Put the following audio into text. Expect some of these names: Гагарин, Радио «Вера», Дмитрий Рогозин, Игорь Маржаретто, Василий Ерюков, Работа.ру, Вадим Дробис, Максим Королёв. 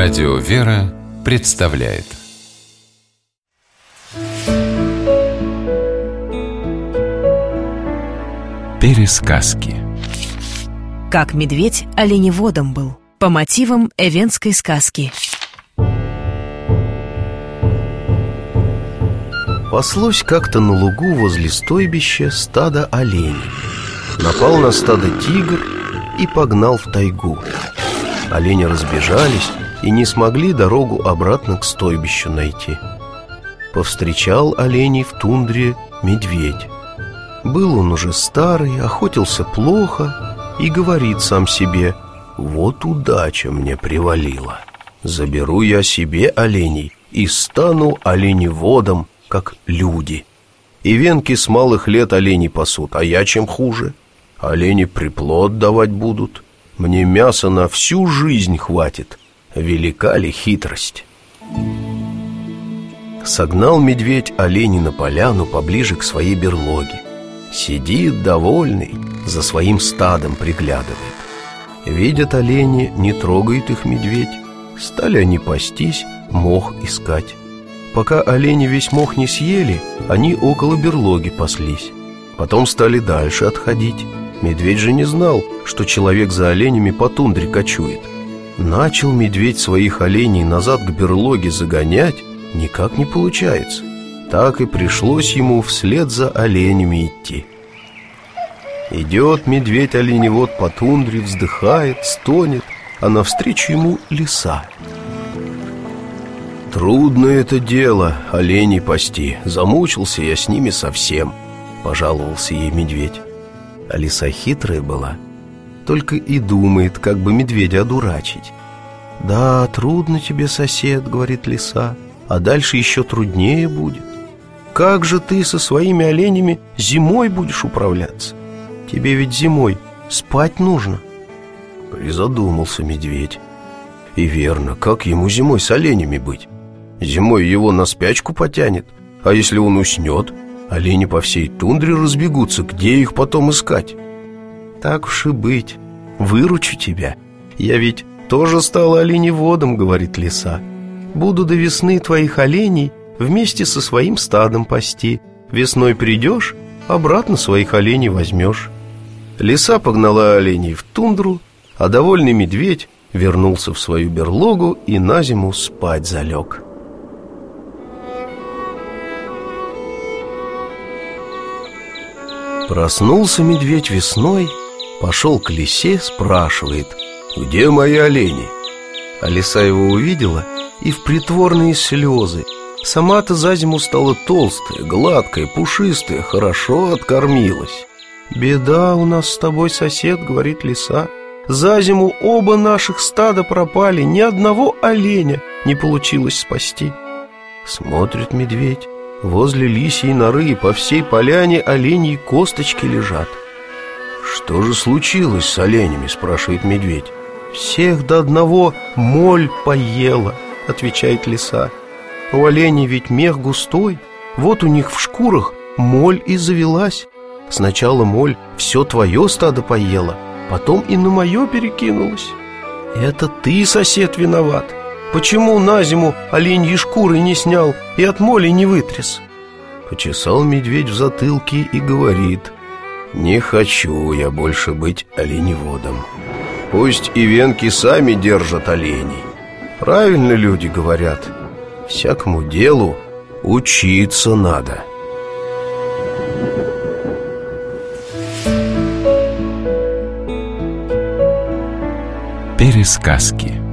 Радио «Вера» представляет. Пересказки. Как медведь оленеводом был. По мотивам эвенской сказки. Паслось как-то на лугу возле стойбища стадо оленей. Напал на стадо тигр и погнал в тайгу. Олени разбежались и не смогли дорогу обратно к стойбищу найти. Повстречал оленей в тундре медведь. Был он уже старый, охотился плохо и говорит сам себе: «Вот удача мне привалила. Заберу я себе оленей и стану оленеводом, как люди. И венки с малых лет оленей пасут, а я чем хуже? Олени приплод давать будут. Мне мяса на всю жизнь хватит. Велика ли хитрость?» Согнал медведь оленей на поляну поближе к своей берлоге. Сидит довольный, за своим стадом приглядывает. Видят олени, не трогает их медведь. Стали они пастись, мох искать. Пока олени весь мох не съели, они около берлоги паслись. Потом стали дальше отходить. Медведь же не знал, что человек за оленями по тундре кочует. Начал медведь своих оленей назад к берлоге загонять, никак не получается. Так и пришлось ему вслед за оленями идти. Идет медведь-оленевод по тундре, вздыхает, стонет, а навстречу ему лиса. «Трудно это дело, оленей пасти. Замучился я с ними совсем», — пожаловался ей медведь. А лиса хитрая была, только и думает, как бы медведя одурачить. «Да, трудно тебе, сосед, — говорит лиса, — а дальше еще труднее будет. Как же ты со своими оленями зимой будешь управляться? Тебе ведь зимой спать нужно». Призадумался медведь. И верно, как ему зимой с оленями быть? Зимой его на спячку потянет, а если он уснет, олени по всей тундре разбегутся, где их потом искать? «Так уж и быть, выручу тебя. Я ведь тоже стала оленеводом, — говорит лиса. — Буду до весны твоих оленей вместе со своим стадом пасти. Весной придешь, обратно своих оленей возьмешь». Лиса погнала оленей в тундру, а довольный медведь вернулся в свою берлогу и на зиму спать залег. Проснулся медведь весной, пошел к лисе, спрашивает: «Где мои олени?» А лиса его увидела и в притворные слезы. Сама-то за зиму стала толстая, гладкая, пушистая, хорошо откормилась. «Беда у нас с тобой, сосед, — говорит лиса. — За зиму оба наших стада пропали, ни одного оленя не получилось спасти». Смотрит медведь: возле лисьей норы по всей поляне оленьи косточки лежат. «Что же случилось с оленями?» — спрашивает медведь. «Всех до одного моль поела, — отвечает лиса. — У оленей ведь мех густой, вот у них в шкурах моль и завелась. Сначала моль все твое стадо поела, потом и на мое перекинулась. Это ты, сосед, виноват. Почему на зиму оленьи шкуры не снял и от моли не вытряс?» Почесал медведь в затылке и говорит: «Не хочу я больше быть оленеводом. Пусть и венки сами держат оленей. Правильно люди говорят: всякому делу учиться надо». Пересказки.